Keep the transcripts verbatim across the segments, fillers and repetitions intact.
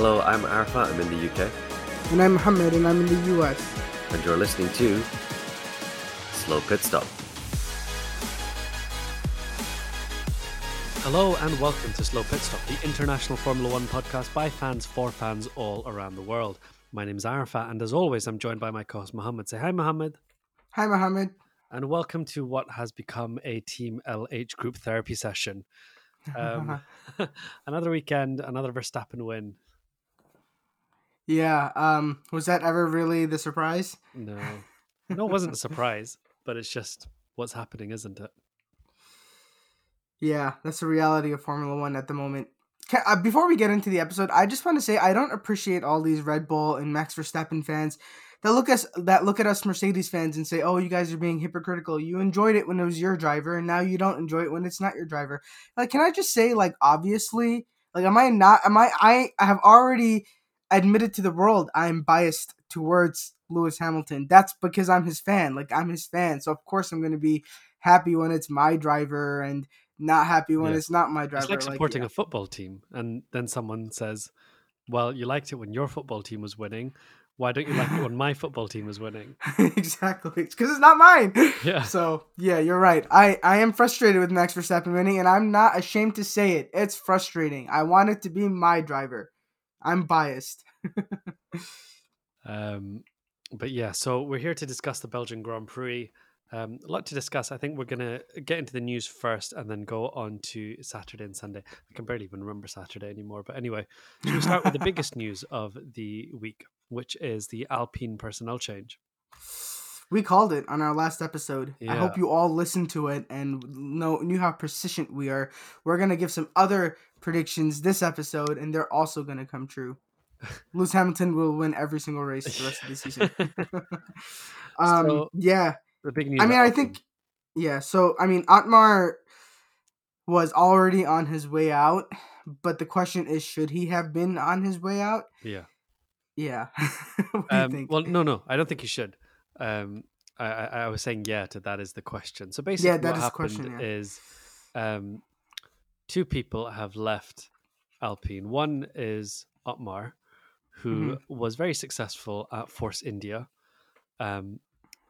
Hello, I'm Arafat, I'm in the U K. And I'm Mohammed, and I'm in the U S. And you're listening to Slow Pit Stop. Hello and welcome to Slow Pit Stop, the international Formula One podcast by fans for fans all around the world. My name is Arafat, and as always, I'm joined by my co-host Mohammed. Say hi, Mohammed. Hi, Mohammed. And welcome to what has become a Team L H group therapy session. Um, another weekend, another Verstappen win. Yeah, um, was that ever really the surprise? No, no, it wasn't a surprise, but it's just what's happening, isn't it? Yeah, that's the reality of Formula One at the moment. Can, uh, before we get into the episode, I just want to say I don't appreciate all these Red Bull and Max Verstappen fans that look us that look at us Mercedes fans and say, "Oh, you guys are being hypocritical. You enjoyed it when it was your driver, and now you don't enjoy it when it's not your driver." Like, can I just say, like, obviously, like, am I not? Am I? I have already admitted to the world I'm biased towards Lewis Hamilton. That's because I'm his fan. Like, I'm his fan, so of course I'm going to be happy when it's my driver and not happy when yeah. it's not my driver. It's like supporting like, yeah. a football team, and then someone says, "Well, you liked it when your football team was winning. Why don't you like it when my football team was winning?" Exactly. It's because it's not mine. Yeah. So yeah, you're right. I, I am frustrated with Max Verstappen winning, and I'm not ashamed to say it. It's frustrating. I want it to be my driver. I'm biased. um, but yeah, so we're here to discuss the Belgian Grand Prix. Um, a lot to discuss. I think we're going to get into the news first and then go on to Saturday and Sunday. I can barely even remember Saturday anymore. But anyway, so we'll start with the biggest news of the week, which is the Alpine personnel change. We called it on our last episode. Yeah. I hope you all listened to it and know, knew how persistent we are. We're going to give some other predictions this episode, and they're also going to come true. Lewis Hamilton will win every single race the rest of the season. um, so- yeah. The big news. I mean, I think, yeah, so, I mean, Otmar was already on his way out, but the question is, should he have been on his way out? Yeah. Yeah. What do um, you think? Well, no, no, I don't think he should. Um, I, I, I was saying, yeah, to that is the question. So basically yeah, that what is happened the question, yeah. is um, two people have left Alpine. One is Otmar, who mm-hmm. was very successful at Force India, um,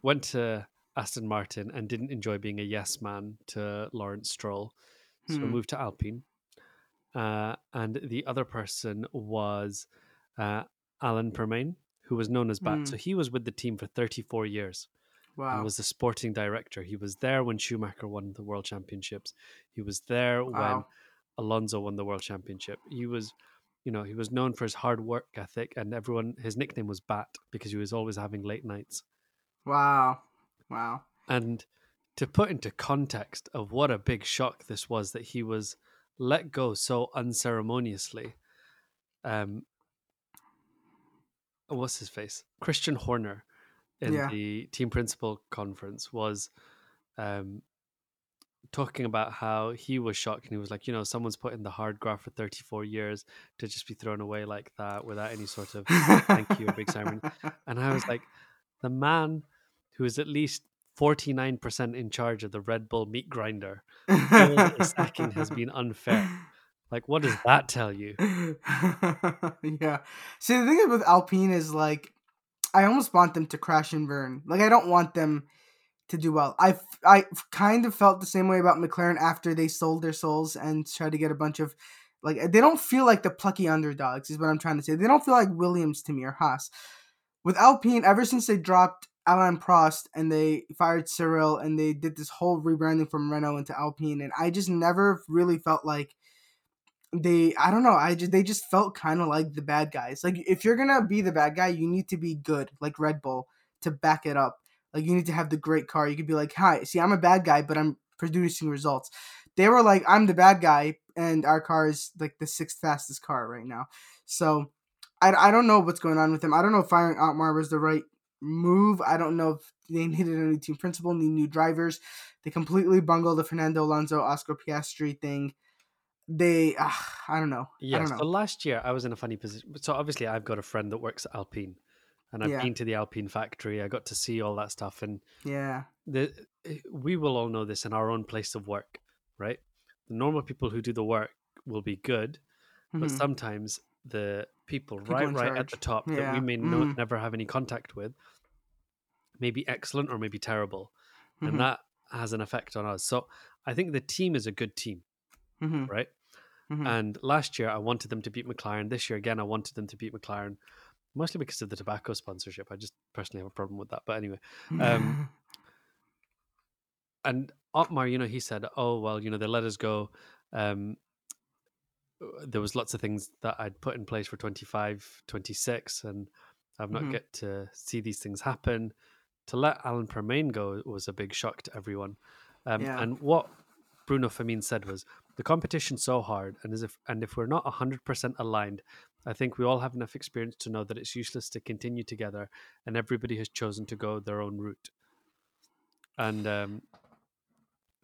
went to Aston Martin and didn't enjoy being a yes man to Lawrence Stroll, so hmm. moved to Alpine. Uh, and the other person was uh, Alan Permain, who was known as Bat. Hmm. So he was with the team for thirty-four years. Wow! And was the sporting director. He was there when Schumacher won the World Championships. He was there wow. when Alonso won the World Championship. He was, you know, he was known for his hard work ethic, and everyone his nickname was Bat because he was always having late nights. Wow. Wow. And to put into context of what a big shock this was that he was let go so unceremoniously. Um, what's his face? Christian Horner in yeah. the team principal conference was um, talking about how he was shocked, and he was like, you know, someone's put in the hard graft for thirty-four years to just be thrown away like that without any sort of thank you or big ceremony. And I was like, the man who is at least forty-nine percent in charge of the Red Bull meat grinder, all the sacking has been unfair. Like, what does that tell you? Yeah. See, the thing with Alpine is, like, I almost want them to crash and burn. Like, I don't want them to do well. I, I kind of felt the same way about McLaren after they sold their souls and tried to get a bunch of, like, they don't feel like the plucky underdogs is what I'm trying to say. They don't feel like Williams to me or Haas. With Alpine, ever since they dropped Alain Prost and they fired Cyril and they did this whole rebranding from Renault into Alpine, and I just never really felt like they, I don't know, I just they just felt kind of like the bad guys. Like, if you're going to be the bad guy, you need to be good, like Red Bull, to back it up. Like, you need to have the great car. You could be like, hi, see, I'm a bad guy, but I'm producing results. They were like, I'm the bad guy, and our car is, like, the sixth fastest car right now. So I, I don't know what's going on with them. I don't know if firing Otmar was the right move. I don't know if they needed a new team principal, need new drivers. They completely bungled the Fernando Alonso, Oscar Piastri thing. They, uh, I don't know. Yes, I don't know. So last year I was in a funny position. So obviously I've got a friend that works at Alpine, and I've yeah. been to the Alpine factory. I got to see all that stuff. And yeah, the, we will all know this in our own place of work, right? The normal people who do the work will be good, but mm-hmm. sometimes the people, people right right at the top yeah. that we may mm. not, never have any contact with, maybe excellent or maybe terrible. Mm-hmm. And that has an effect on us. So I think the team is a good team, mm-hmm. right? Mm-hmm. And last year, I wanted them to beat McLaren. This year, again, I wanted them to beat McLaren, mostly because of the tobacco sponsorship. I just personally have a problem with that. But anyway. Um, and Otmar, you know, he said, oh, well, you know, they let us go. Um, there was lots of things that I'd put in place for twenty-five, twenty-six, and I've not mm-hmm. get to see these things happen. To let Alan Permain go was a big shock to everyone. Um, yeah. And what Bruno Famine said was, the competition's so hard, and as if and if we're not one hundred percent aligned, I think we all have enough experience to know that it's useless to continue together, and everybody has chosen to go their own route. And um,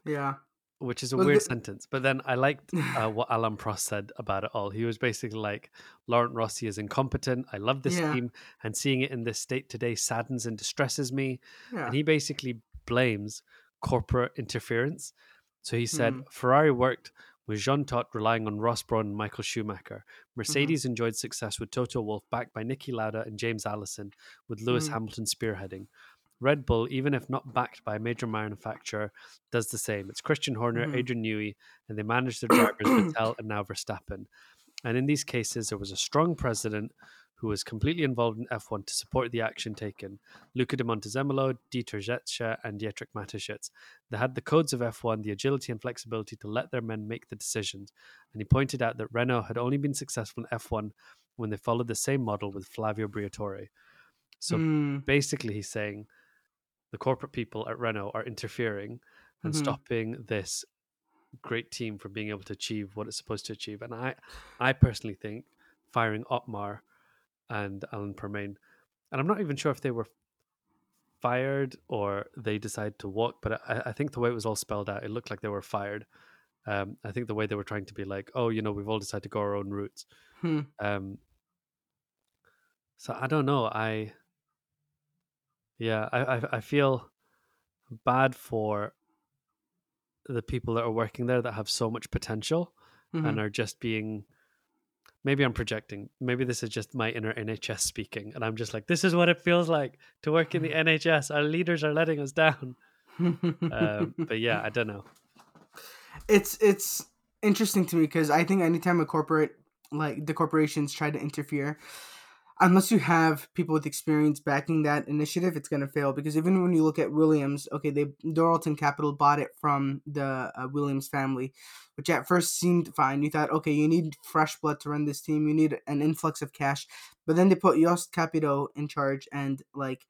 yeah, which is a well, weird the- sentence. But then I liked uh, what Alain Prost said about it all. He was basically like, Laurent Rossi is incompetent. I love this yeah. team, and seeing it in this state today saddens and distresses me. Yeah. And he basically blames corporate interference. So he said, mm-hmm. Ferrari worked with Jean Todt relying on Ross Brawn and Michael Schumacher. Mercedes mm-hmm. enjoyed success with Toto Wolff backed by Niki Lauda and James Allison, with Lewis mm-hmm. Hamilton spearheading. Red Bull, even if not backed by a major manufacturer, does the same. It's Christian Horner, mm-hmm. Adrian Newey, and they manage their drivers, Vettel and now Verstappen. And in these cases, there was a strong president who was completely involved in F one to support the action taken. Luca de Montezemolo, Dieter Zetsche, and Dietrich Mateschitz. They had the codes of F one, the agility and flexibility to let their men make the decisions. And he pointed out that Renault had only been successful in F one when they followed the same model with Flavio Briatore. So mm. basically he's saying the corporate people at Renault are interfering and mm-hmm. stopping this great team from being able to achieve what it's supposed to achieve. And I, I personally think firing Otmar and Alan Permain, and I'm not even sure if they were fired or they decided to walk, but I, I think the way it was all spelled out, it looked like they were fired. Um, I think the way they were trying to be like, oh, you know, we've all decided to go our own routes. Hmm. Um, so I don't know. I, yeah, I, I, I feel bad for the people that are working there that have so much potential mm-hmm. and are just being... Maybe I'm projecting. Maybe this is just my inner N H S speaking. And I'm just like, this is what it feels like to work in the N H S. Our leaders are letting us down. um, but yeah, I don't know. It's it's interesting to me because I think anytime a corporate, like the corporations try to interfere, unless you have people with experience backing that initiative, it's going to fail. Because even when you look at Williams, okay, they Doralton Capital bought it from the uh, Williams family, which at first seemed fine. You thought, okay, you need fresh blood to run this team. You need an influx of cash. But then they put Joost Capito in charge. And, like,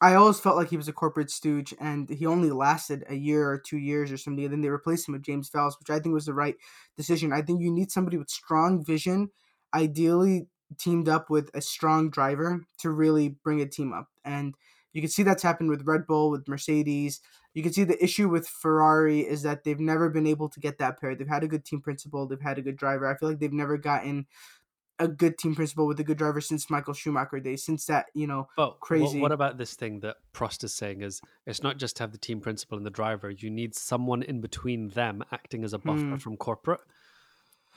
I always felt like he was a corporate stooge. And he only lasted a year or two years or something. And then they replaced him with James Fowles, which I think was the right decision. I think you need somebody with strong vision, ideally teamed up with a strong driver to really bring a team up. And you can see that's happened with Red Bull, with Mercedes. You can see the issue with Ferrari is that they've never been able to get that pair. They've had a good team principal. They've had a good driver. I feel like they've never gotten a good team principal with a good driver since Michael Schumacher days, since that, you know, oh, crazy. What about this thing that Prost is saying is it's not just to have the team principal and the driver. You need someone in between them acting as a buffer hmm. from corporate.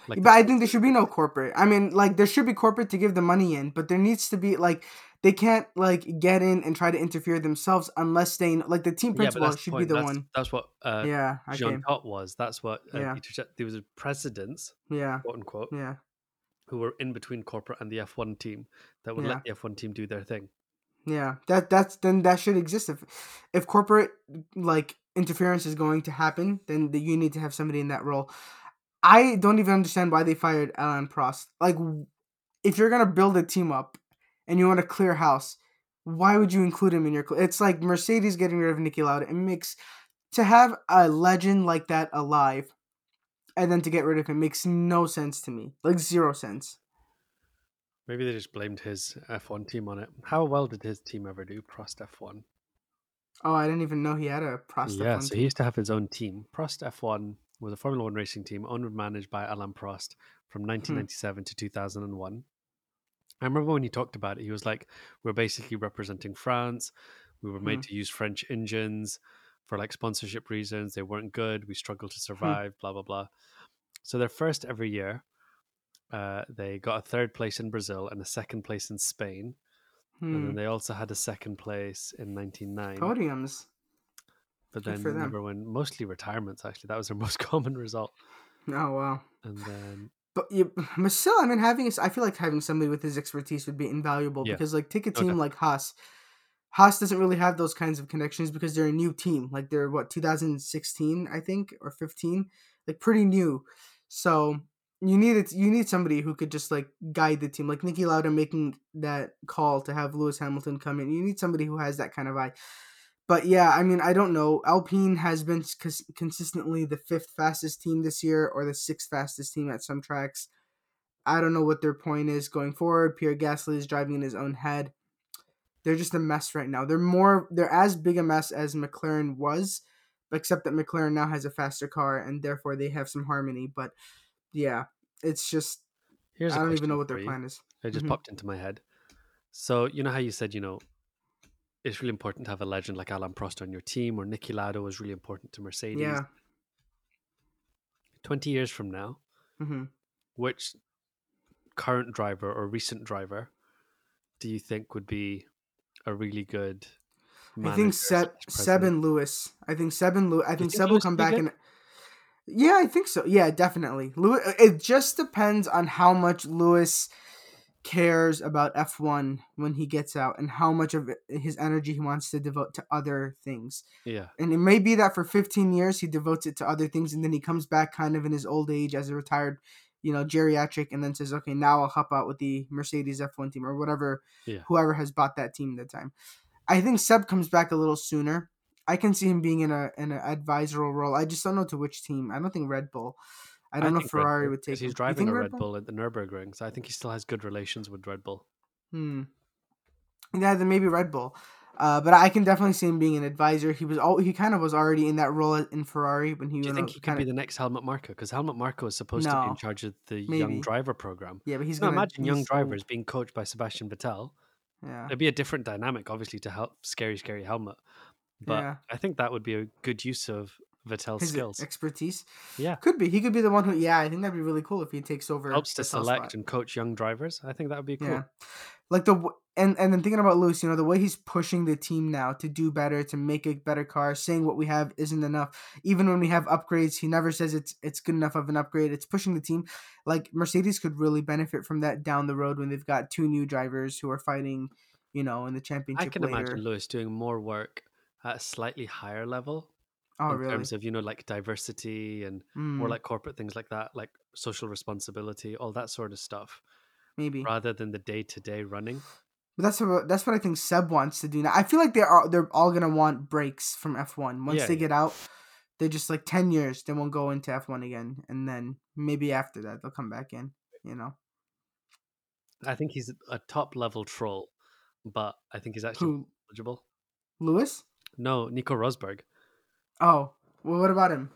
Like but I think there should be no corporate. I mean, like, there should be corporate to give the money in, but there needs to be, like, they can't, like, get in and try to interfere themselves unless they, like, the team principal yeah, should the be the that's, one. That's what uh, yeah, Jean Todt was. That's what, uh, yeah. Peter, there was presidents, yeah. quote unquote, yeah. who were in between corporate and the F one team that would yeah. let the F one team do their thing. Yeah, that that's then that should exist. If if corporate, like, interference is going to happen, then the, you need to have somebody in that role. I don't even understand why they fired Alain Prost. Like, if you're going to build a team up and you want to clear house, why would you include him in your... Cl- it's like Mercedes getting rid of Niki Lauda. It makes... To have a legend like that alive and then to get rid of him makes no sense to me. Like, zero sense. Maybe they just blamed his F one team on it. How well did his team ever do, Prost F one? Oh, I didn't even know he had a Prost yeah, F one Yeah, so team. He used to have his own team. Prost F one... was a Formula One racing team owned and managed by Alain Prost from nineteen ninety-seven hmm. to two thousand one. I remember when he talked about it, he was like, we're basically representing France. We were made hmm. to use French engines for, like, sponsorship reasons. They weren't good. We struggled to survive, hmm. blah, blah, blah. So they're first every year. uh, they got a third place in Brazil and a second place in Spain. Hmm. And then they also had a second place in nineteen ninety-nine. Podiums. But then remember when mostly retirements, actually. That was their most common result. Oh, wow. And then... But you, but still, I mean, having I feel like having somebody with his expertise would be invaluable yeah. because, like, take a team okay. like Haas. Haas doesn't really have those kinds of connections because they're a new team. Like, they're, what, two thousand sixteen, I think, or fifteen? Like, pretty new. So you need it, you need somebody who could just, like, guide the team. Like, Niki Lauda making that call to have Lewis Hamilton come in. You need somebody who has that kind of eye. But, yeah, I mean, I don't know. Alpine has been cons- consistently the fifth fastest team this year or the sixth fastest team at some tracks. I don't know what their point is going forward. Pierre Gasly is driving in his own head. They're just a mess right now. They're more, they're as big a mess as McLaren was, except that McLaren now has a faster car, and therefore they have some harmony. But, yeah, it's just, Here's I don't even know what their you. plan is. It just mm-hmm. popped into my head. So, you know how you said, you know, it's really important to have a legend like Alain Prost on your team, or Niki Lauda was really important to Mercedes. Yeah. twenty years from now, mm-hmm. which current driver or recent driver do you think would be a really good manager? I think Seb, Seb and Lewis. I think Seb and Lewis. I think, think Seb will come back. And yeah, I think so. Yeah, definitely. Lewis, it just depends on how much Lewis cares about F one when he gets out and how much of his energy he wants to devote to other things. Yeah. And it may be that for fifteen years he devotes it to other things, and then he comes back kind of in his old age as a retired, you know, geriatric, and then says, okay, now I'll hop out with the Mercedes F one team or whatever, yeah. whoever has bought that team at that time. I think Seb comes back a little sooner. I can see him being in a in an advisorial role. I just don't know to which team. I don't think Red Bull. I don't I know if Ferrari Bull, would take him. He's driving a Red, Red Bull? Bull at the Nürburgring, so I think he still has good relations with Red Bull. Hmm. Yeah, then maybe Red Bull. Uh, but I can definitely see him being an advisor. He was all, he kind of was already in that role in Ferrari when he. Do you think he could be the next Helmut Marko? Because Helmut Marko is supposed no, to be in charge of the maybe. young driver program. Yeah, but he's going to imagine young drivers being coached by Sebastian Vettel. Yeah, it'd be a different dynamic, obviously, to help scary, scary Helmut. But yeah. I think that would be a good use of Vettel's His skills, expertise. Yeah, could be. He could be the one who. Yeah, I think that'd be really cool if he takes over. Helps to select spot. and coach young drivers. I think that would be cool. Yeah. Like the and and then thinking about Lewis, you know, the way he's pushing the team now to do better, to make a better car, saying what we have isn't enough. Even when we have upgrades, he never says it's it's good enough of an upgrade. It's pushing the team. Like Mercedes could really benefit from that down the road when they've got two new drivers who are fighting, you know, in the championship. I can later. imagine Lewis doing more work at a slightly higher level. Oh, in really? terms of, you know, like diversity and mm. more like corporate things like that, like social responsibility, all that sort of stuff. Maybe. Rather than the day-to-day running. But that's what, that's what I think Seb wants to do now. I feel like they're all, they're all going to want breaks from F one. Once yeah, they yeah. get out, they're just like ten years. They won't go into F one again. And then maybe after that, they'll come back in, you know. I think he's a top-level troll, but I think he's actually Who? eligible. Lewis? No, Nico Rosberg. Oh, well, what about him?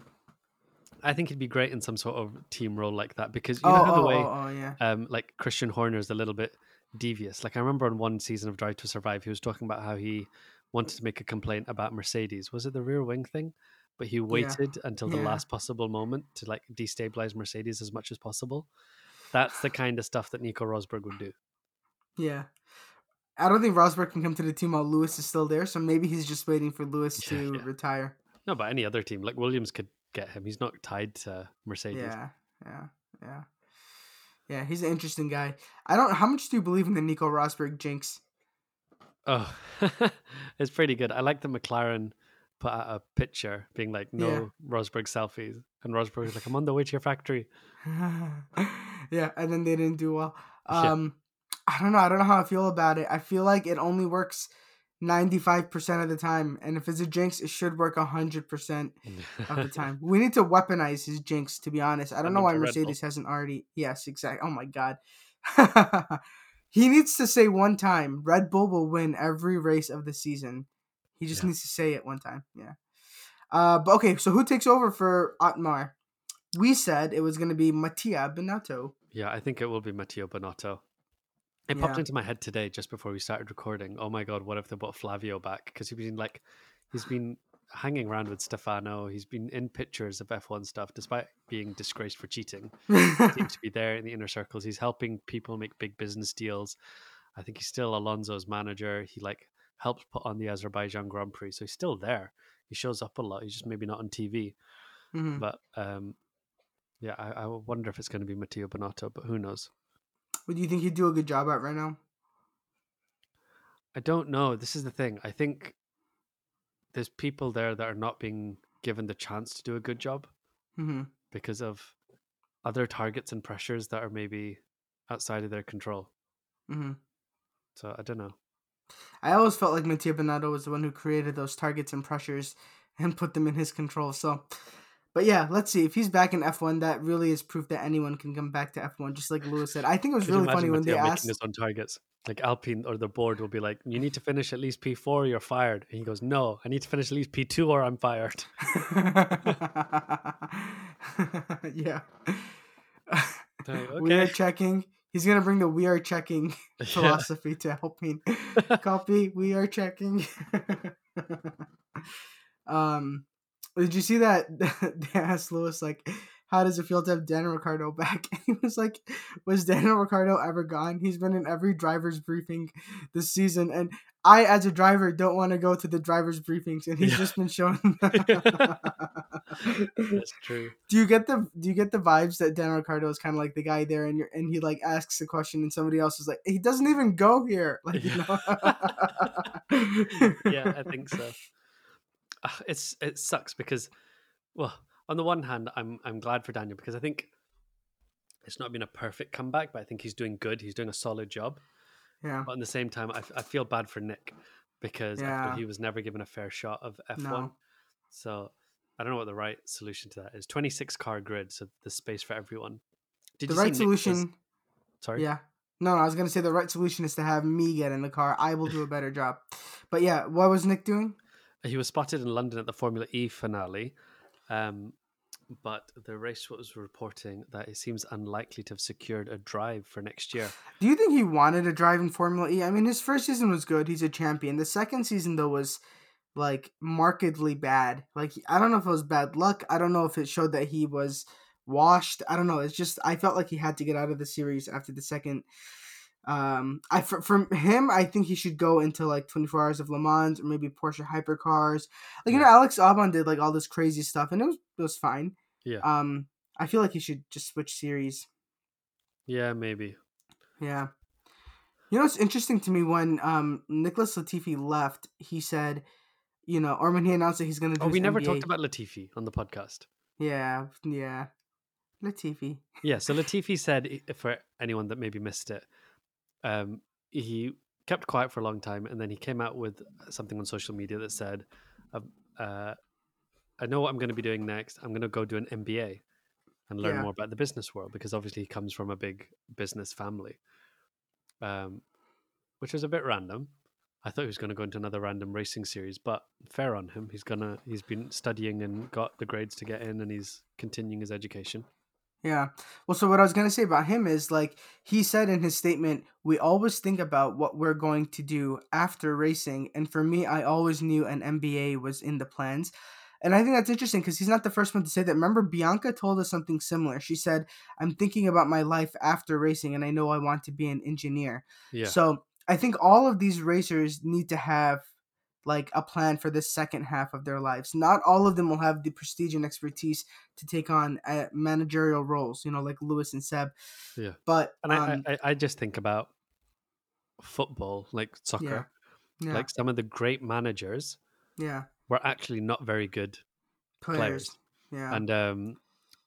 I think he'd be great in some sort of team role like that because you oh, know how oh, the way, oh, oh, yeah. um, like Christian Horner is a little bit devious. Like I remember on one season of Drive to Survive, he was talking about how he wanted to make a complaint about Mercedes. Was it the rear wing thing? But he waited yeah. until the yeah. last possible moment to like destabilize Mercedes as much as possible. That's the kind of stuff that Nico Rosberg would do. Yeah. I don't think Rosberg can come to the team while Lewis is still there. So maybe he's just waiting for Lewis yeah, to yeah. retire. No, but any other team, like Williams could get him. He's not tied to Mercedes. Yeah, yeah, yeah. Yeah, he's an interesting guy. I don't, how much do you believe in the Nico Rosberg jinx? Oh, it's pretty good. I like that McLaren put out a picture being like, no yeah. Rosberg selfies. And Rosberg's like, I'm on the way to your factory. yeah, and then they didn't do well. Um, I don't know. I don't know how I feel about it. I feel like it only works ninety-five percent of the time, and if it's a jinx, it should work one hundred percent of the time. We need to weaponize his jinx, to be honest. I don't I'm know why Mercedes hasn't already. Yes, exactly. Oh my god. He needs to say one time, Red Bull will win every race of the season. He just yeah. needs to say it one time. Yeah. Uh, but okay, so who takes over for Otmar? We said it was going to be Mattia Binotto. Yeah, I think it will be Mattia Binotto. It popped yeah. into my head today just before we started recording. Oh my god, what if they brought Flavio back? Because he's been like, he's been hanging around with Stefano. He's been in pictures of F one stuff, despite being disgraced for cheating. He seems to be there in the inner circles. He's helping people make big business deals. I think he's still Alonso's manager. He like helped put on the Azerbaijan Grand Prix. So he's still there. He shows up a lot. He's just maybe not on T V. Mm-hmm. But um, yeah, I, I wonder if it's going to be Mattia Binotto, but who knows? Well, do you think he'd do a good job at Renault? I don't know. This is the thing. I think there's people there that are not being given the chance to do a good job mm-hmm. because of other targets and pressures that are maybe outside of their control. Mm-hmm. So I don't know. I always felt like Mattia Binotto was the one who created those targets and pressures and put them in his control. So, but yeah, let's see. If he's back in F one, that really is proof that anyone can come back to F one, just like Lewis said. I think it was Could really funny Mattia when they asked... this on targets. Like Alpine or the board will be like, you need to finish at least P four or you're fired. And he goes, no, I need to finish at least P two or I'm fired. Yeah. Okay. We are checking. He's going to bring the we are checking yeah. philosophy to Alpine. Copy, we are checking. um, Did you see that? They asked Lewis, like, how does it feel to have Daniel Ricciardo back? And he was like, was Daniel Ricciardo ever gone? He's been in every driver's briefing this season. And I, as a driver, don't want to go to the driver's briefings. And he's yeah. just been shown. That's true. Do you get the do you get the vibes that Daniel Ricciardo is kind of like the guy there and you're, and he like asks a question and somebody else is like, he doesn't even go here. Like, yeah. You know? Yeah, I think so. It's It sucks because, well, on the one hand, I'm I'm glad for Daniel because I think it's not been a perfect comeback, but I think he's doing good. He's doing a solid job. Yeah. But at the same time, I, f- I feel bad for Nick because yeah. after he was never given a fair shot of F one. No. So I don't know what the right solution to that is. twenty-six car grid, so there's space for everyone. Did the you right solution? Was... Sorry. Yeah. No, I was gonna say the right solution is to have me get in the car. I will do a better job. But yeah, what was Nick doing? He was spotted in London at the Formula E finale, um, but the race was reporting that it seems unlikely to have secured a drive for next year. Do you think he wanted a drive in Formula E? I mean, his first season was good. He's a champion. The second season, though, was, like, markedly bad. Like, I don't know if it was bad luck. I don't know if it showed that he was washed. I don't know. It's just I felt like he had to get out of the series after the second Um, I for, from him, I think he should go into like twenty-four hours of Le Mans or maybe Porsche hypercars. Like, you know, Alex Albon did like all this crazy stuff and it was, it was fine. Yeah. Um, I feel like he should just switch series. Yeah, maybe. Yeah. You know, it's interesting to me when, um, Nicholas Latifi left, he said, you know, or when he announced that he's going to do Oh, we never N B A. Talked about Latifi on the podcast. Yeah. Yeah. Latifi. Yeah. So Latifi said, for anyone that maybe missed it, Um, he kept quiet for a long time and then he came out with something on social media that said, uh, I know what I'm going to be doing next. I'm going to go do an M B A and learn yeah. more about the business world because obviously he comes from a big business family, um, which is a bit random. I thought he was going to go into another random racing series, but fair on him. He's gonna, he's been studying and got the grades to get in and he's continuing his education. Yeah. Well, so what I was going to say about him is like he said in his statement, we always think about what we're going to do after racing. And for me, I always knew an M B A was in the plans. And I think that's interesting because he's not the first one to say that. Remember, Bianca told us something similar. She said, I'm thinking about my life after racing and I know I want to be an engineer. Yeah. So I think all of these racers need to have like a plan for the second half of their lives. Not all of them will have the prestige and expertise to take on uh, managerial roles, you know, like Lewis and Seb. Yeah. But and um, I, I, I just think about football, like soccer, yeah. Yeah. like some of the great managers yeah. were actually not very good players. players. Yeah. And um,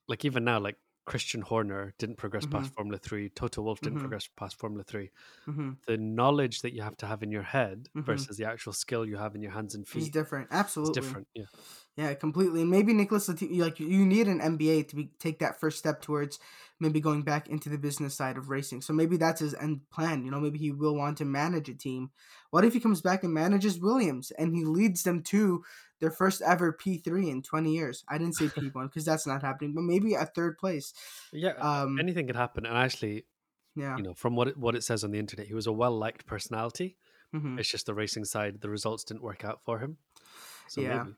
like even now, like Christian Horner didn't progress mm-hmm. past Formula three. Toto Wolff didn't mm-hmm. progress past Formula three. Mm-hmm. The knowledge that you have to have in your head mm-hmm. versus the actual skill you have in your hands and feet is different. Absolutely. It's different, yeah. Yeah, completely. And maybe Nicholas Latifi, like you need an M B A to be, take that first step towards maybe going back into the business side of racing. So maybe that's his end plan. You know, maybe he will want to manage a team. What if he comes back and manages Williams and he leads them to their first ever P three in twenty years? I didn't say P one because that's not happening, but maybe a third place. Yeah, um, anything could happen. And actually, yeah, you know, from what it, what it says on the internet, he was a well-liked personality. Mm-hmm. It's just the racing side, the results didn't work out for him. So yeah. Maybe.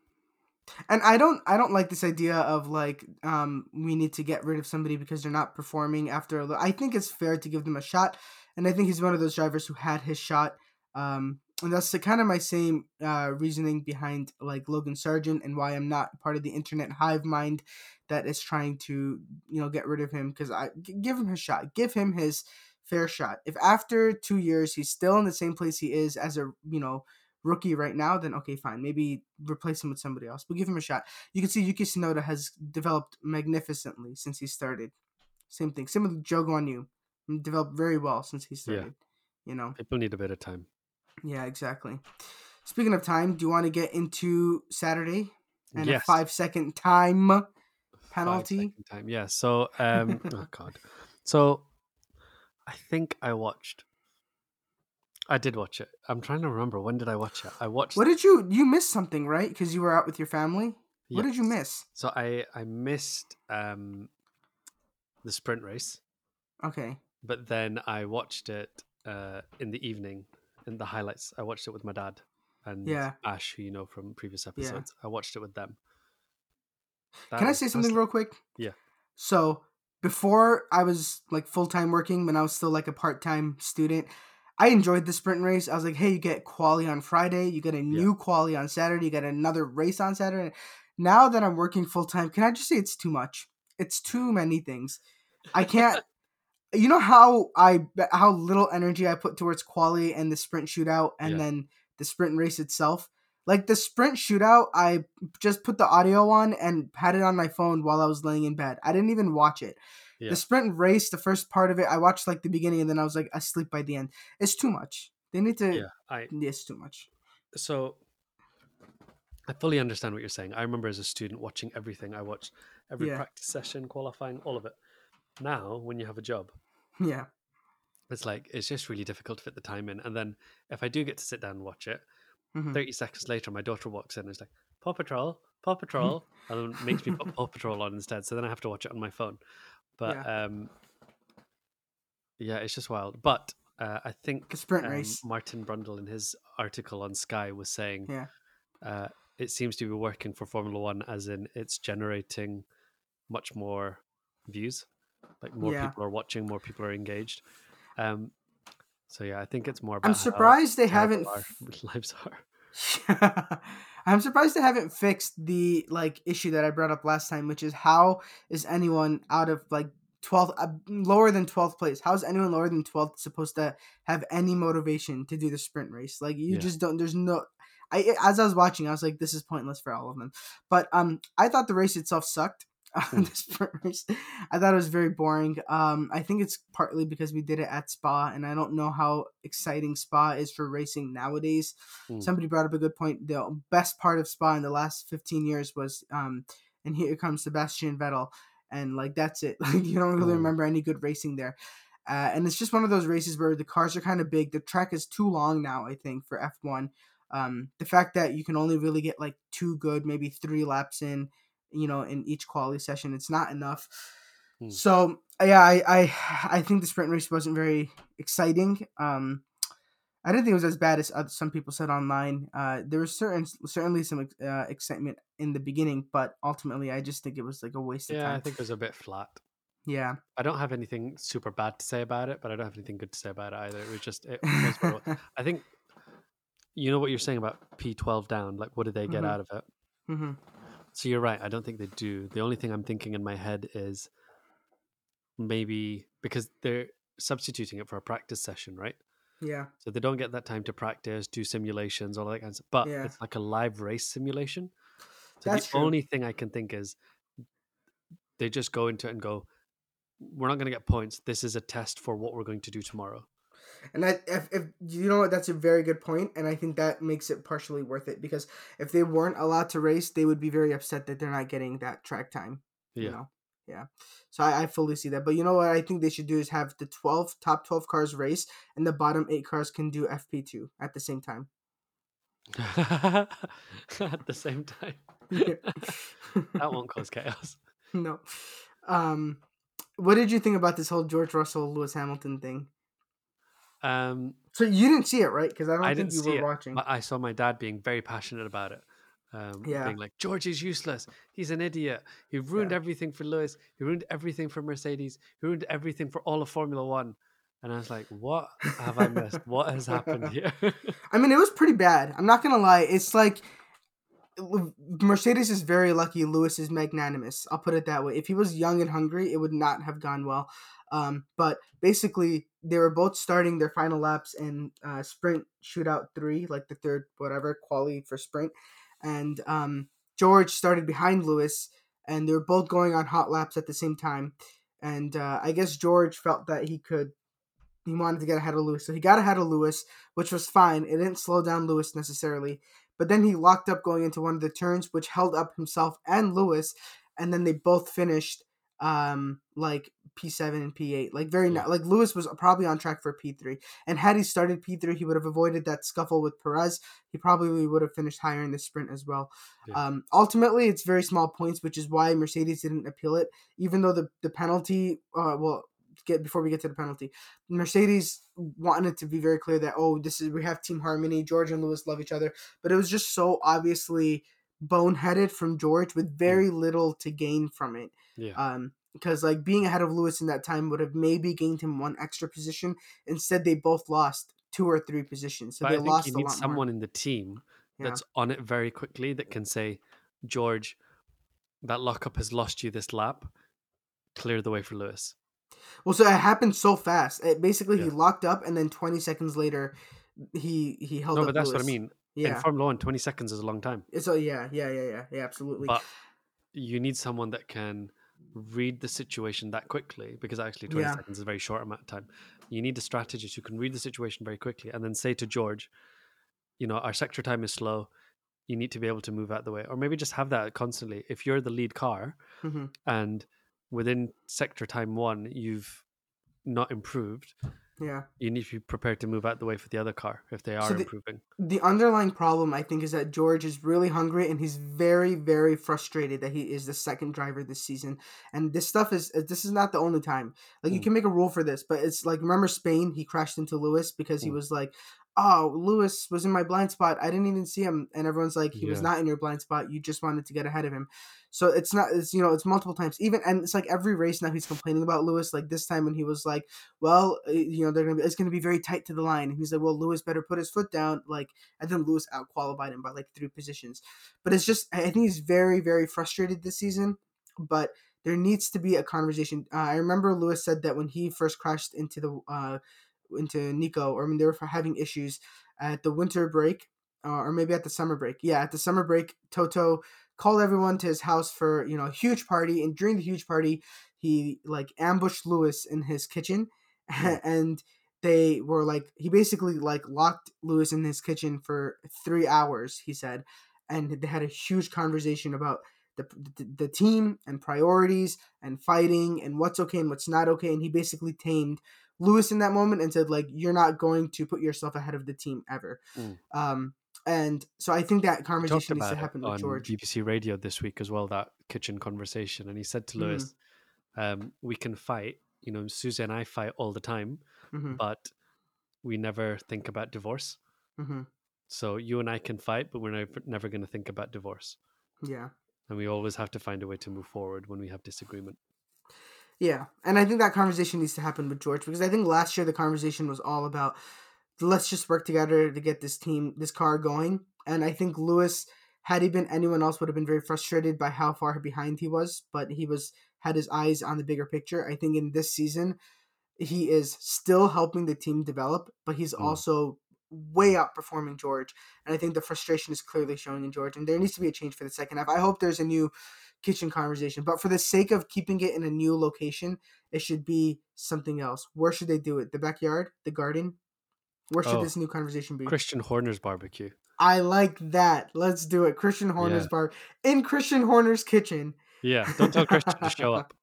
And I don't I don't like this idea of, like, um, we need to get rid of somebody because they're not performing after a little. I think it's fair to give them a shot, and I think he's one of those drivers who had his shot. Um, and that's the, kind of my same uh, reasoning behind, like, Logan Sargent and why I'm not part of the internet hive mind that is trying to, you know, get rid of him, because I give him his shot. Give him his fair shot. If after two years he's still in the same place he is as a, you know, rookie right now, then okay, fine. Maybe replace him with somebody else, but give him a shot. You can see Yuki Tsunoda has developed magnificently since he started. Same thing. Same with Zhou Guan Yu. Developed very well since he started. Yeah. You know, people need a bit of time. Yeah, exactly. Speaking of time, do you want to get into Saturday and yes. a five-second time penalty? Five time. Yeah. So, um, oh god. So, I think I watched. I did watch it. I'm trying to remember. When did I watch it? I watched... What did you... You missed something, right? Because you were out with your family? Yes. What did you miss? So I, I missed um, the sprint race. Okay. But then I watched it uh, in the evening, in the highlights. I watched it with my dad and yeah. Ash, who you know from previous episodes. Yeah. I watched it with them. That Can I say something real quick? Yeah. So before I was like full-time working, when I was still like a part-time student... I enjoyed the sprint race. I was like, hey, you get quali on Friday. You get a new yeah. quali on Saturday. You get another race on Saturday. Now that I'm working full-time, can I just say it's too much? It's too many things. I can't... you know how I how little energy I put towards quali and the sprint shootout and yeah. then the sprint race itself? Like, the sprint shootout, I just put the audio on and had it on my phone while I was laying in bed. I didn't even watch it. Yeah. The sprint race, the first part of it, I watched like the beginning and then I was like asleep by the end. It's too much. They need to... Yeah, I, it's too much. So I fully understand what you're saying. I remember as a student watching everything. I watched every yeah. practice session, qualifying, all of it. Now, when you have a job, yeah, it's like, it's just really difficult to fit the time in. And then if I do get to sit down and watch it, mm-hmm. thirty seconds later, my daughter walks in and is like, Paw Patrol, Paw Patrol. And it makes me put Paw Patrol on instead. So then I have to watch it on my phone. But yeah. um, yeah, it's just wild. But uh, I think sprint um, race. Martin Brundle in his article on Sky was saying, yeah. uh, it seems to be working for Formula One, as in it's generating much more views. Like more yeah. people are watching, more people are engaged. Um, so yeah, I think it's more. About I'm surprised how they haven't. Our lives are. Yeah. I'm surprised they haven't fixed the like issue that I brought up last time, which is how is anyone out of like twelfth, uh, lower than twelfth place? How is anyone lower than twelfth supposed to have any motivation to do the sprint race? Like you yeah. just don't. There's no. I as I was watching, I was like, this is pointless for all of them. But um, I thought the race itself sucked. Mm. The sprint race, I thought it was very boring. Um, I think it's partly because we did it at Spa, and I don't know how exciting Spa is for racing nowadays. Mm. Somebody brought up a good point. The best part of Spa in the last fifteen years was, um, and here comes Sebastian Vettel, and like that's it. Like you don't really mm. remember any good racing there. Uh, and it's just one of those races where the cars are kind of big. The track is too long now, I think, for F one. Um, the fact that you can only really get like two good, maybe three laps in. You know, in each quality session, it's not enough. Hmm. So yeah, I, I I think the sprint race wasn't very exciting. Um, I didn't think it was as bad as some people said online. Uh, there was certain certainly some uh, excitement in the beginning, but ultimately, I just think it was like a waste yeah, of time. Yeah, I think it was a bit flat. Yeah, I don't have anything super bad to say about it, but I don't have anything good to say about it either. It was just, it was I think you know what you're saying about P twelve down. Like, what did they get mm-hmm. out of it? Mm-hmm. So you're right. I don't think they do. The only thing I'm thinking in my head is maybe because they're substituting it for a practice session, right? Yeah. So they don't get that time to practice, do simulations, all that kind of stuff. But yeah. it's like a live race simulation. So That's the true. only thing I can think is they just go into it and go, we're not going to get points. This is a test for what we're going to do tomorrow. And I, if, if you know what, that's a very good point, and I think that makes it partially worth it, because if they weren't allowed to race, they would be very upset that they're not getting that track time. Yeah, you know? yeah. So I, I fully see that. But you know what I think they should do is have the twelve top twelve cars race, and the bottom eight cars can do F P two at the same time. At the same time, yeah. That won't cause chaos. No. Um, what did you think about this whole George Russell Lewis Hamilton thing? Um, so you didn't see it, right? Because I don't I think you were it, watching. But I saw my dad being very passionate about it. Um, yeah. Being like, George is useless. He's an idiot. He ruined yeah. everything for Lewis. He ruined everything for Mercedes. He ruined everything for all of Formula One. And I was like, what have I missed? What has happened here? I mean, it was pretty bad. I'm not going to lie. It's like Mercedes is very lucky. Lewis is magnanimous. I'll put it that way. If he was young and hungry, it would not have gone well. Um, but basically, they were both starting their final laps in uh, sprint shootout three, like the third whatever quali for sprint. And um, George started behind Lewis, and they were both going on hot laps at the same time. And uh, I guess George felt that he could, he wanted to get ahead of Lewis. So he got ahead of Lewis, which was fine. It didn't slow down Lewis necessarily. But then he locked up going into one of the turns, which held up himself and Lewis. And then they both finished um, like P seven and P eight. Like very yeah. like Lewis was probably on track for P three. And had he started P three, he would have avoided that scuffle with Perez. He probably would have finished higher in the sprint as well. Yeah. Um, ultimately, it's very small points, which is why Mercedes didn't appeal it. Even though the, the penalty, uh, well, Get, before we get to the penalty, Mercedes wanted it to be very clear that, oh, this is, we have team harmony, George and Lewis love each other, but it was just so obviously boneheaded from George with very little to gain from it. Yeah. Um, because like being ahead of Lewis in that time would have maybe gained him one extra position. Instead, they both lost two or three positions, so but they I think lost you need a lot someone more. In the team that's yeah. on it very quickly that can say, George, that lockup has lost you this lap. Clear the way for Lewis. Well, so it happened so fast. It basically yeah. he locked up, and then twenty seconds later, he he held. No, up but that's Lewis. What I mean. Yeah. In Formula One, twenty seconds is a long time. So yeah, yeah, yeah, yeah, yeah, absolutely. But you need someone that can read the situation that quickly, because actually twenty yeah. seconds is a very short amount of time. You need a strategist who can read the situation very quickly, and then say to George, you know, our sector time is slow. You need to be able to move out the way, or maybe just have that constantly. If you're the lead car, mm-hmm. and within sector time one, you've not improved. Yeah. You need to be prepared to move out the way for the other car if they are so the, improving. The underlying problem, I think, is that George is really hungry and he's very, very frustrated that he is the second driver this season. And this stuff is, this is not the only time. Like, mm. you can make a rule for this, but it's like, remember Spain? He crashed into Lewis because mm. he was like, oh, Lewis was in my blind spot. I didn't even see him. And everyone's like, he yeah. was not in your blind spot. You just wanted to get ahead of him. So it's not, it's, you know, it's multiple times. Even, and it's like every race now he's complaining about Lewis. Like this time when he was like, well, you know, they're going to be, it's going to be very tight to the line. And he's like, well, Lewis better put his foot down. Like, and then Lewis out qualified him by like three positions. But it's just, I think he's very, very frustrated this season. But there needs to be a conversation. Uh, I remember Lewis said that when he first crashed into the, uh, into Nico, or I mean, they were having issues at the winter break, uh, or maybe at the summer break. Yeah, at the summer break, Toto called everyone to his house for, you know, a huge party. And during the huge party, he like ambushed Lewis in his kitchen, and they were like, he basically like locked Lewis in his kitchen for three hours, he said. And they had a huge conversation about The, the the team and priorities and fighting and what's okay and what's not okay. And he basically tamed Lewis in that moment and said, like, you're not going to put yourself ahead of the team ever. Mm. Um, and so I think that conversation needs to happen with George. B B C Radio this week as well, that kitchen conversation. And he said to Lewis, mm-hmm. um, we can fight. You know, Susie and I fight all the time, mm-hmm. but we never think about divorce. Mm-hmm. So you and I can fight, but we're never, never going to think about divorce. Yeah. And we always have to find a way to move forward when we have disagreement. Yeah. And I think that conversation needs to happen with George, because I think last year the conversation was all about, let's just work together to get this team, this car going. And I think Lewis, had he been anyone else, would have been very frustrated by how far behind he was, but he was had his eyes on the bigger picture. I think in this season, he is still helping the team develop, but he's mm. also way outperforming George, and I think the frustration is clearly showing in George, and there needs to be a change for the second half. I hope there's a new kitchen conversation, but for the sake of keeping it in a new location, it should be something else. Where should they do it? The backyard? The garden? Where should oh, this new conversation be? Christian Horner's barbecue. I like that. Let's do it. Christian Horner's yeah. bar in Christian Horner's kitchen. Yeah, don't tell Christian to show up.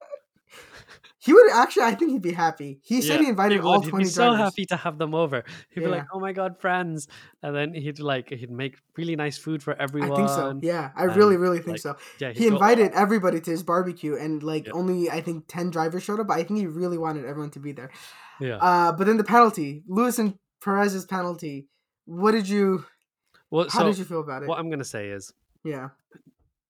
He would actually, I think he'd be happy. He said yeah, he invited he all twenty drivers. He'd be drivers. So happy to have them over. He'd yeah. be like, oh my God, friends. And then he'd like, he'd make really nice food for everyone. I think so. Yeah. I and really, really think like, so. Yeah, he invited go- everybody to his barbecue, and like yeah. only, I think ten drivers showed up, but I think he really wanted everyone to be there. Yeah. Uh, but then the penalty, Lewis and Perez's penalty. What did you, well, how so did you feel about it? What I'm going to say is Yeah.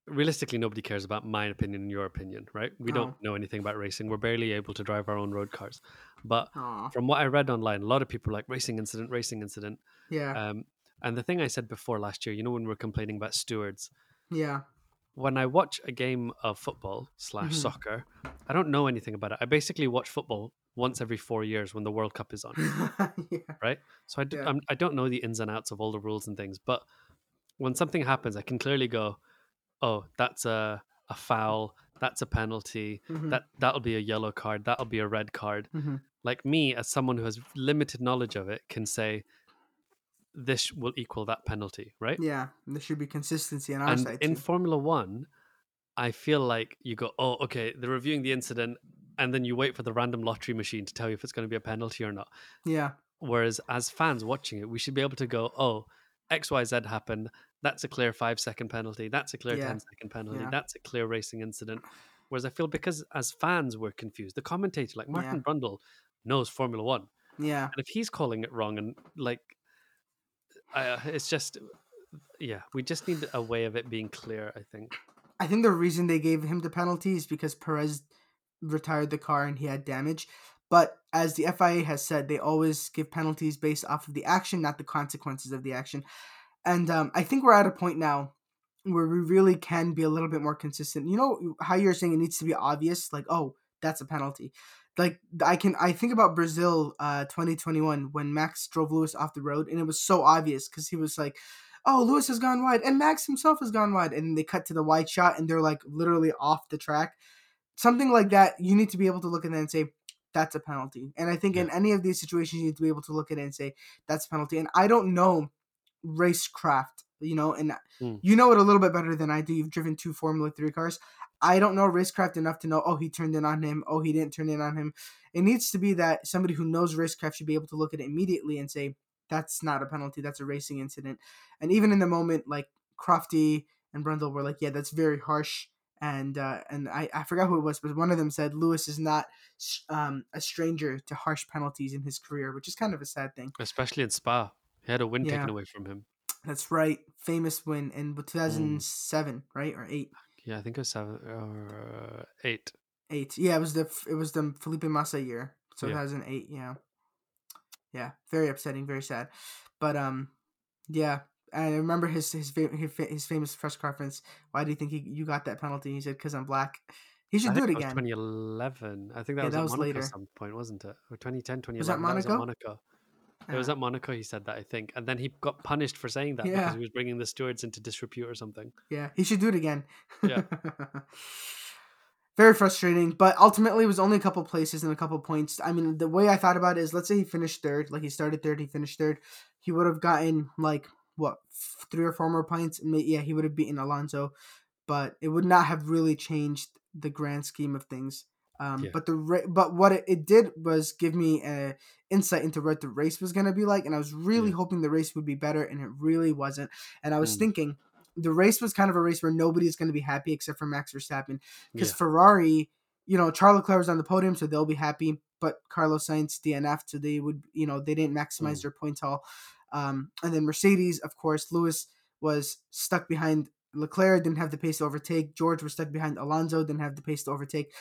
Realistically, nobody cares about my opinion and your opinion, right? We oh. don't know anything about racing. We're barely able to drive our own road cars. But oh. from what I read online, a lot of people are like, racing incident, racing incident. Yeah. Um, and the thing I said before last year, you know, when we were complaining about stewards. Yeah. When I watch a game of football slash mm-hmm. soccer, I don't know anything about it. I basically watch football once every four years when the World Cup is on, yeah. right? So I, do, yeah. I don't know the ins and outs of all the rules and things. But when something happens, I can clearly go, oh, that's a, a foul, that's a penalty, mm-hmm. that, that'll be a yellow card, that'll be a red card. Mm-hmm. Like me, as someone who has limited knowledge of it, can say, this will equal that penalty, right? Yeah, there should be consistency on our and side. In too. Formula One, I feel like you go, oh, okay, they're reviewing the incident, and then you wait for the random lottery machine to tell you if it's going to be a penalty or not. Yeah. Whereas as fans watching it, we should be able to go, oh, X Y Z happened. That's a clear five second penalty. That's a clear yeah. ten second penalty. Yeah. That's a clear racing incident. Whereas I feel because as fans we're confused. The commentator, like Martin yeah. Brundle, knows Formula One. Yeah. And if he's calling it wrong and like, I, it's just, yeah, we just need a way of it being clear, I think. I think the reason they gave him the penalty is because Perez retired the car and he had damage. But as the F I A has said, they always give penalties based off of the action, not the consequences of the action. And um, I think we're at a point now where we really can be a little bit more consistent. You know how you're saying it needs to be obvious, like, oh, that's a penalty. Like I can, I think about Brazil, uh, twenty twenty-one when Max drove Lewis off the road, and it was so obvious because he was like, "Oh, Lewis has gone wide, and Max himself has gone wide," and they cut to the wide shot, and they're like literally off the track. Something like that, you need to be able to look at that and say, "That's a penalty." And I think yeah. in any of these situations, you need to be able to look at it and say, "That's a penalty." And I don't know racecraft, you know, and mm. you know it a little bit better than I do. You've driven two Formula Three cars. I don't know racecraft enough to know, oh, he turned in on him, oh, he didn't turn in on him. It needs to be that somebody who knows racecraft should be able to look at it immediately and say, that's not a penalty, that's a racing incident. And even in the moment, like, Crofty and Brundle were like, yeah, that's very harsh. And uh, and I, I forgot who it was, but one of them said Lewis is not um, a stranger to harsh penalties in his career, which is kind of a sad thing. Especially in Spa. He had a win yeah. taken away from him. That's right. Famous win in two thousand seven, mm. right? Or eight. Yeah, I think it was seven or uh, eight. Eight. Yeah, it was the it was the Felipe Massa year, so yeah. two thousand eight. Yeah, yeah, very upsetting, very sad. But um, yeah, and I remember his his his famous press conference. Why do you think he, you got that penalty? He said, "Because I'm black." He should I do it again. twenty eleven. I think that yeah, was that at was Monaco later. At some point, wasn't it? Or twenty ten, twenty eleven. Was that Monaco? That was Monaco. It uh, was at Monaco he said that, I think. And then he got punished for saying that yeah. because he was bringing the stewards into disrepute or something. Yeah, he should do it again. Yeah. Very frustrating, but ultimately it was only a couple places and a couple points. I mean, the way I thought about it is, let's say he finished third. Like, he started third, he finished third. He would have gotten, like, what, three or four more points? Yeah, he would have beaten Alonso. But it would not have really changed the grand scheme of things. Um, yeah. But the but what it, it did was give me a insight into what the race was going to be like, and I was really yeah. hoping the race would be better, and it really wasn't. And I was mm. thinking the race was kind of a race where nobody is going to be happy except for Max Verstappen, because yeah. Ferrari, you know, Charles Leclerc was on the podium, so they'll be happy, but Carlos Sainz D N F'd, so they would, you know, they didn't maximize mm. their points all. Um, and then Mercedes, of course, Lewis was stuck behind Leclerc, didn't have the pace to overtake. George was stuck behind Alonso, didn't have the pace to overtake.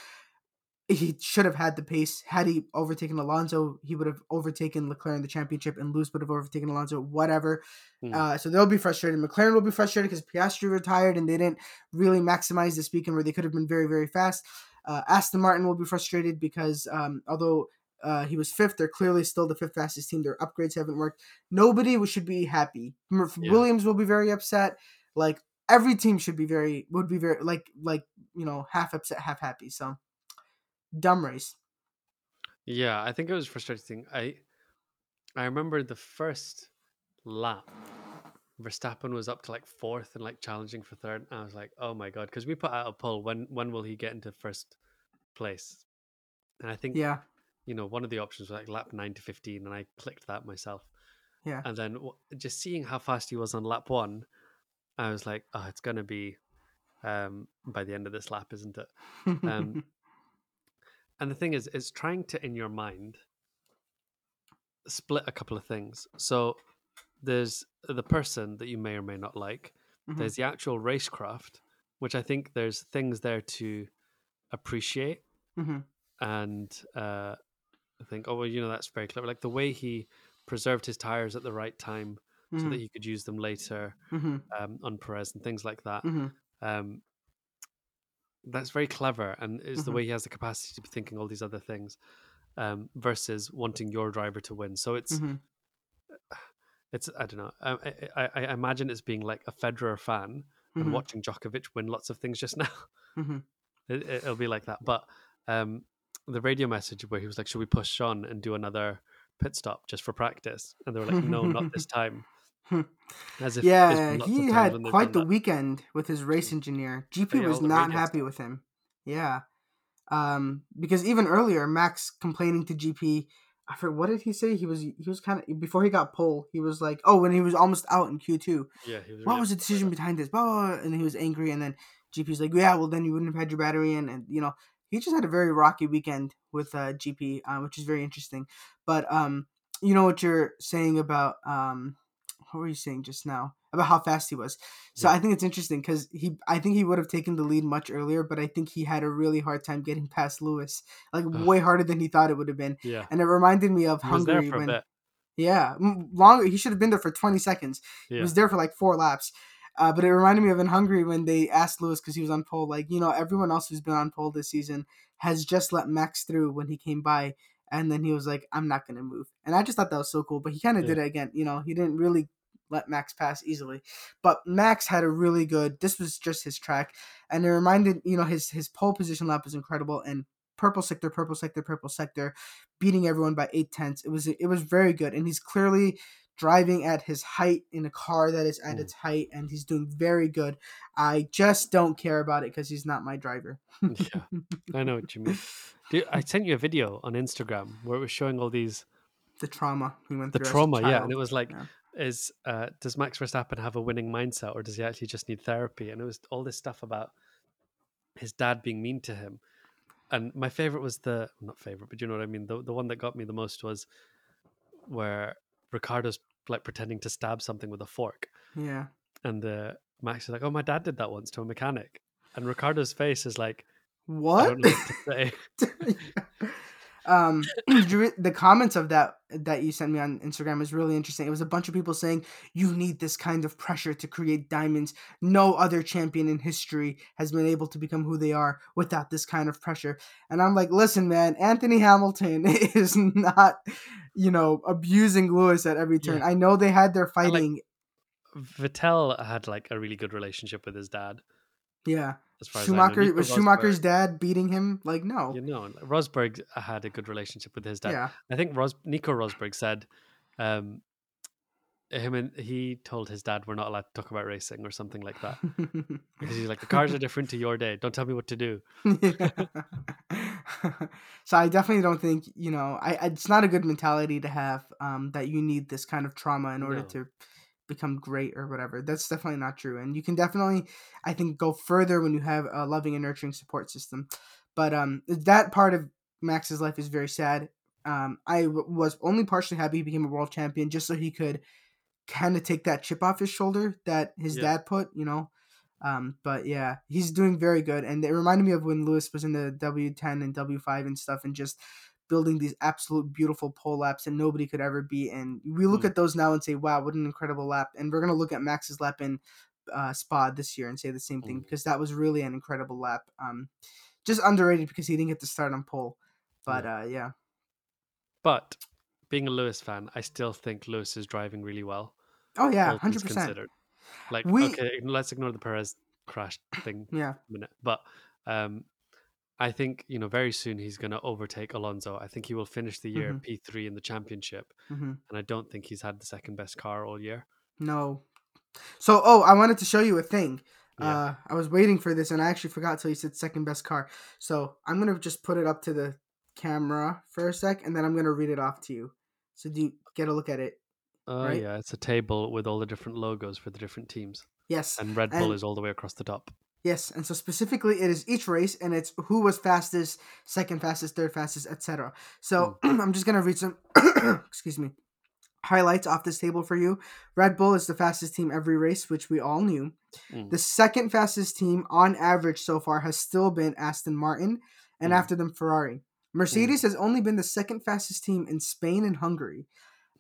He should have had the pace. Had he overtaken Alonso, he would have overtaken Leclerc in the championship, and Lewis would have overtaken Alonso, whatever. Mm. Uh, so they'll be frustrated. McLaren will be frustrated because Piastri retired and they didn't really maximize this weekend where they could have been very, very fast. Uh, Aston Martin will be frustrated because um, although uh, he was fifth, they're clearly still the fifth fastest team. Their upgrades haven't worked. Nobody should be happy. Yeah. Williams will be very upset. Like, every team should be very, would be very, like, like, you know, half upset, half happy. So. Dumb race. Yeah, I think it was frustrating. I I remember the first lap, Verstappen was up to like fourth and like challenging for third. And I was like, oh my God, because we put out a poll, when when will he get into first place? And I think, yeah, you know, one of the options was like lap nine to fifteen, and I clicked that myself. Yeah. And then just seeing how fast he was on lap one, I was like, oh, it's going to be um, by the end of this lap, isn't it? Um And the thing is, it's trying to, in your mind, split a couple of things. So there's the person that you may or may not like, Mm-hmm. There's the actual racecraft, which I think there's things there to appreciate. Mm-hmm. And uh, I think, oh, well, you know, that's very clever. Like the way he preserved his tires at the right time mm-hmm. so that you could use them later mm-hmm. um, on Perez and things like that. Mm-hmm. Um, that's very clever. And it's mm-hmm. the way he has the capacity to be thinking all these other things um, versus wanting your driver to win. So it's... Mm-hmm. It's I don't know. I, I I imagine it's being like a Federer fan mm-hmm. and watching Djokovic win lots of things just now. Mm-hmm. It, it'll be like that. But um, the radio message where he was like, "Should we push on and do another pit stop just for practice?" And they were like, "No, not this time." As if yeah, he had quite the that. weekend with his race engineer. G P yeah, was not happy with him. Yeah, um, because even earlier, Max complaining to G P. I forget, what did he say? He was he was kind of before he got pole. He was like, "Oh," when he was almost out in Q two. Yeah, he was. What really was the decision behind this? Blah, blah, blah, and he was angry. And then G P's like, "Yeah, well, then you wouldn't have had your battery in." And you know, he just had a very rocky weekend with uh, G P, uh, which is very interesting. But um, you know what you're saying about um, what were you saying just now about how fast he was? So yeah. I think it's interesting because he, I think he would have taken the lead much earlier, but I think he had a really hard time getting past Lewis, like Ugh. way harder than he thought it would have been. Yeah. And it reminded me of he Hungary was there for when, a bit. yeah, longer. He should have been there for twenty seconds. Yeah. He was there for like four laps. Uh, but it reminded me of in Hungary when they asked Lewis because he was on pole, like, you know, everyone else who's been on pole this season has just let Max through when he came by. And then he was like, "I'm not going to move." And I just thought that was so cool, but he kind of yeah. did it again. You know, he didn't really let Max pass easily, but Max had a really good, this was just his track, and it reminded, you know, his his pole position lap was incredible, and purple sector purple sector purple sector beating everyone by eight tenths. It was it was very good, and he's clearly driving at his height in a car that is at Ooh. Its height, and he's doing very good. I just don't care about it because he's not my driver. Yeah, I know what you mean. Dude, I sent you a video on Instagram where it was showing all these the trauma we went the through trauma yeah and it was like yeah. Is uh, does Max Verstappen have a winning mindset, or does he actually just need therapy? And it was all this stuff about his dad being mean to him. And my favorite was the not favorite, but you know what I mean. The the one that got me the most was where Ricardo's like pretending to stab something with a fork. Yeah. And the Max is like, "Oh, my dad did that once to a mechanic," and Ricardo's face is like, "What?" I don't know what to say. Um, the comments of that that you sent me on Instagram is really interesting. It was a bunch of people saying, "You need this kind of pressure to create diamonds. No other champion in history has been able to become who they are without this kind of pressure." And I'm like, listen, man, Anthony Hamilton is not, you know, abusing Lewis at every turn. Yeah. I know they had their fighting. Like, Vettel had like a really good relationship with his dad. Yeah. Schumacher was Rosberg. Schumacher's dad beating him? Like, no. You know, Rosberg had a good relationship with his dad. Yeah. I think Ros- Nico Rosberg said um, him and he told his dad, "We're not allowed to talk about racing," or something like that. Because he's like, "The cars are different to your day. Don't tell me what to do." Yeah. So I definitely don't think, you know, I, I it's not a good mentality to have um, that you need this kind of trauma in order no. to become great or whatever. That's definitely not true, and you can definitely, I think, go further when you have a loving and nurturing support system. But um that part of Max's life is very sad. um I w- was only partially happy he became a world champion just so he could kind of take that chip off his shoulder that his yeah. dad put, you know. Um but yeah, he's doing very good, and it reminded me of when Lewis was in the W ten and W five and stuff, and just building these absolute beautiful pole laps and nobody could ever beat. And we look mm. at those now and say, wow, what an incredible lap. And we're going to look at Max's lap in uh, Spa this year and say the same thing, mm. because that was really an incredible lap. Um, just underrated because he didn't get to start on pole. But yeah. Uh, yeah. But being a Lewis fan, I still think Lewis is driving really well. Oh yeah. one hundred percent. Considered. Like, we... okay, let's ignore the Perez crash thing. Yeah. For a minute. But, um, I think, you know, very soon he's going to overtake Alonso. I think he will finish the year mm-hmm. P three in the championship. Mm-hmm. And I don't think he's had the second best car all year. No. So, oh, I wanted to show you a thing. Yeah. Uh, I was waiting for this and I actually forgot till you said second best car. So I'm going to just put it up to the camera for a sec and then I'm going to read it off to you. So do you get a look at it? Oh, uh, right? Yeah. It's a table with all the different logos for the different teams. Yes. And Red Bull and- is all the way across the top. Yes, and so specifically it is each race, and it's who was fastest, second fastest, third fastest, et cetera. So mm. I'm just going to read some, excuse me, highlights off this table for you. Red Bull is the fastest team every race, which we all knew. Mm. The second fastest team on average so far has still been Aston Martin, and mm. after them, Ferrari. Mercedes mm. has only been the second fastest team in Spain and Hungary,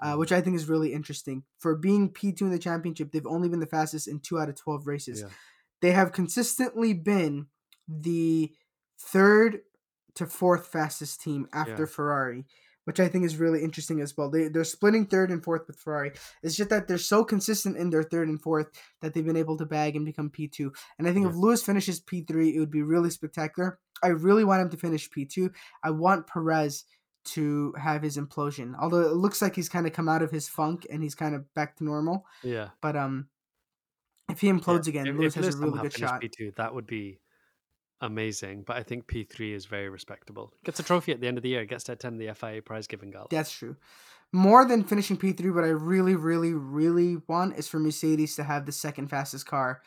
uh, which I think is really interesting. For being P two in the championship, they've only been the fastest in two out of twelve races. Yeah. They have consistently been the third to fourth fastest team after yeah. Ferrari, which I think is really interesting as well. They, they're splitting third and fourth with Ferrari. It's just that they're so consistent in their third and fourth that they've been able to bag and become P two. And I think yeah. if Lewis finishes P three, it would be really spectacular. I really want him to finish P two. I want Perez to have his implosion, although it looks like he's kind of come out of his funk and he's kind of back to normal. Yeah. But um, if he implodes yeah. again, if, Lewis if has Lewis a really good shot. P two, that would be amazing, but I think P three is very respectable. Gets a trophy at the end of the year. Gets to attend the F I A prize giving gala. That's true. More than finishing P three, what I really, really, really want is for Mercedes to have the second fastest car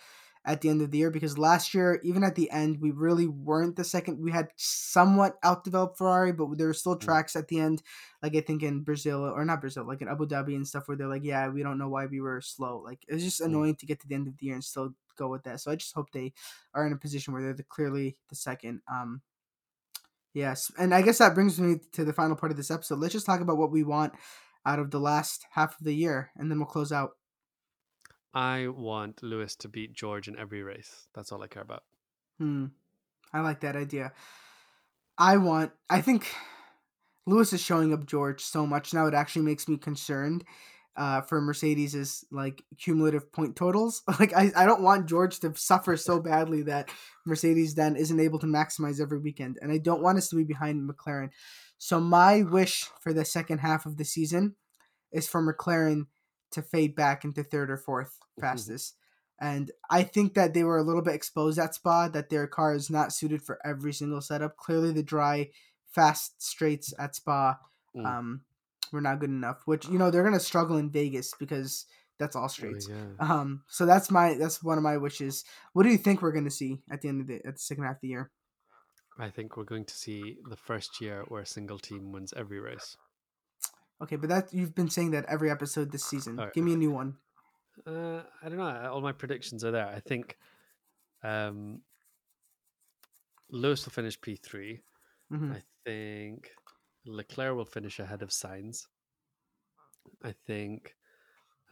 at the end of the year, because last year, even at the end, we really weren't the second. We had somewhat outdeveloped Ferrari, but there were still tracks at the end, like I think in Brazil, or not Brazil, like in Abu Dhabi and stuff, where they're like, yeah, we don't know why we were slow. Like, it's just annoying to get to the end of the year and still go with that. So I just hope they are in a position where they're the, clearly the second. Um, yes, and I guess that brings me to the final part of this episode. Let's just talk about what we want out of the last half of the year, and then we'll close out. I want Lewis to beat George in every race. That's all I care about. Hmm. I like that idea. I want... I think Lewis is showing up George so much now, it actually makes me concerned uh, for Mercedes' like cumulative point totals. Like I, I don't want George to suffer so badly that Mercedes then isn't able to maximize every weekend. And I don't want us to be behind McLaren. So my wish for the second half of the season is for McLaren to fade back into third or fourth fastest. Mm-hmm. And I think that they were a little bit exposed at Spa, that their car is not suited for every single setup. Clearly the dry, fast straights at Spa mm. um, were not good enough, which, you know, they're going to struggle in Vegas because that's all straights. Oh, yeah. Um, so that's my, that's one of my wishes. What do you think we're going to see at the end of the, at the second half of the year? I think we're going to see the first year where a single team wins every race. Okay, but that you've been saying that every episode this season. Right. Give me a new one. Uh, I don't know. All my predictions are there. I think um, Lewis will finish P three. Mm-hmm. I think Leclerc will finish ahead of Sainz. I think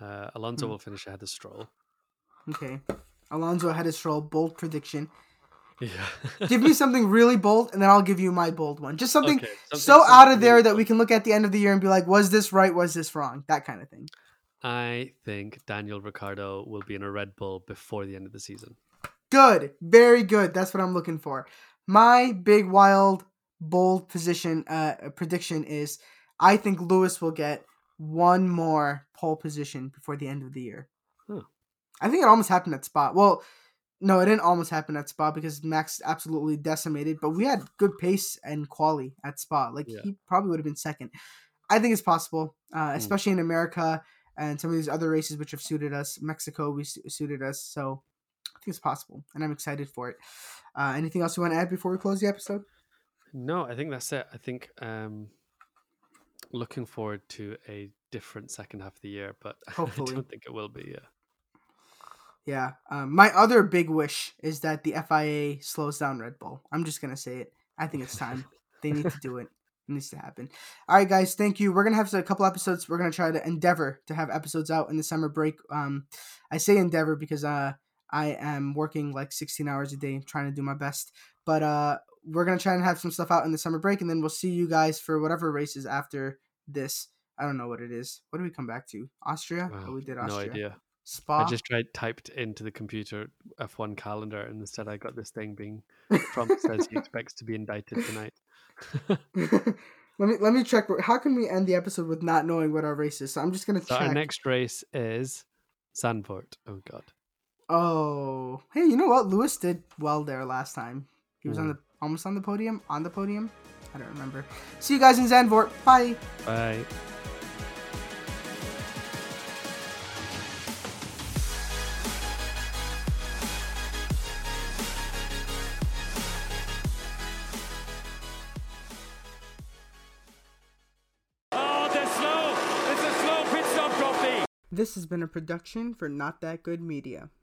uh, Alonso mm. will finish ahead of Stroll. Okay. Alonso ahead of Stroll. Bold prediction. Yeah. Give me something really bold, and then I'll give you my bold one. Just something, okay, something so something out of there really that we can look at the end of the year and be like, was this right? Was this wrong? That kind of thing. I think Daniel Ricciardo will be in a Red Bull before the end of the season. Good. Very good. That's what I'm looking for. My big, wild, bold position uh, prediction is I think Lewis will get one more pole position before the end of the year. Huh. I think it almost happened at Spa. Well, no, it didn't almost happen at Spa because Max absolutely decimated, but we had good pace and quali at Spa. Like, yeah. he probably would have been second. I think it's possible, uh, mm. especially in America and some of these other races which have suited us. Mexico, we su- suited us. So I think it's possible, and I'm excited for it. Uh, anything else you want to add before we close the episode? No, I think that's it. I think um, looking forward to a different second half of the year, but hopefully. I don't think it will be, yeah. Yeah. Um, my other big wish is that the F I A slows down Red Bull. I'm just going to say it. I think it's time. They need to do it. It needs to happen. All right, guys. Thank you. We're going to have a couple episodes. We're going to try to endeavor to have episodes out in the summer break. Um, I say endeavor because uh, I am working like sixteen hours a day trying to do my best. But uh, we're going to try and have some stuff out in the summer break, and then we'll see you guys for whatever races after this. I don't know what it is. What do we come back to? Austria? Wow, oh, we did Austria. No idea. Spa. I just tried typed into the computer F one calendar, and instead I got this thing being Trump says he expects to be indicted tonight. let me let me check. How can we end the episode with not knowing what our race is? So I'm just gonna so check. Our next race is Zandvoort. Oh God. Oh hey, you know what? Lewis did well there last time. He was mm. on the almost on the podium. On the podium. I don't remember. See you guys in Zandvoort. Bye. Bye. It's a slow pit stop. This has been a production for Not That Good Media.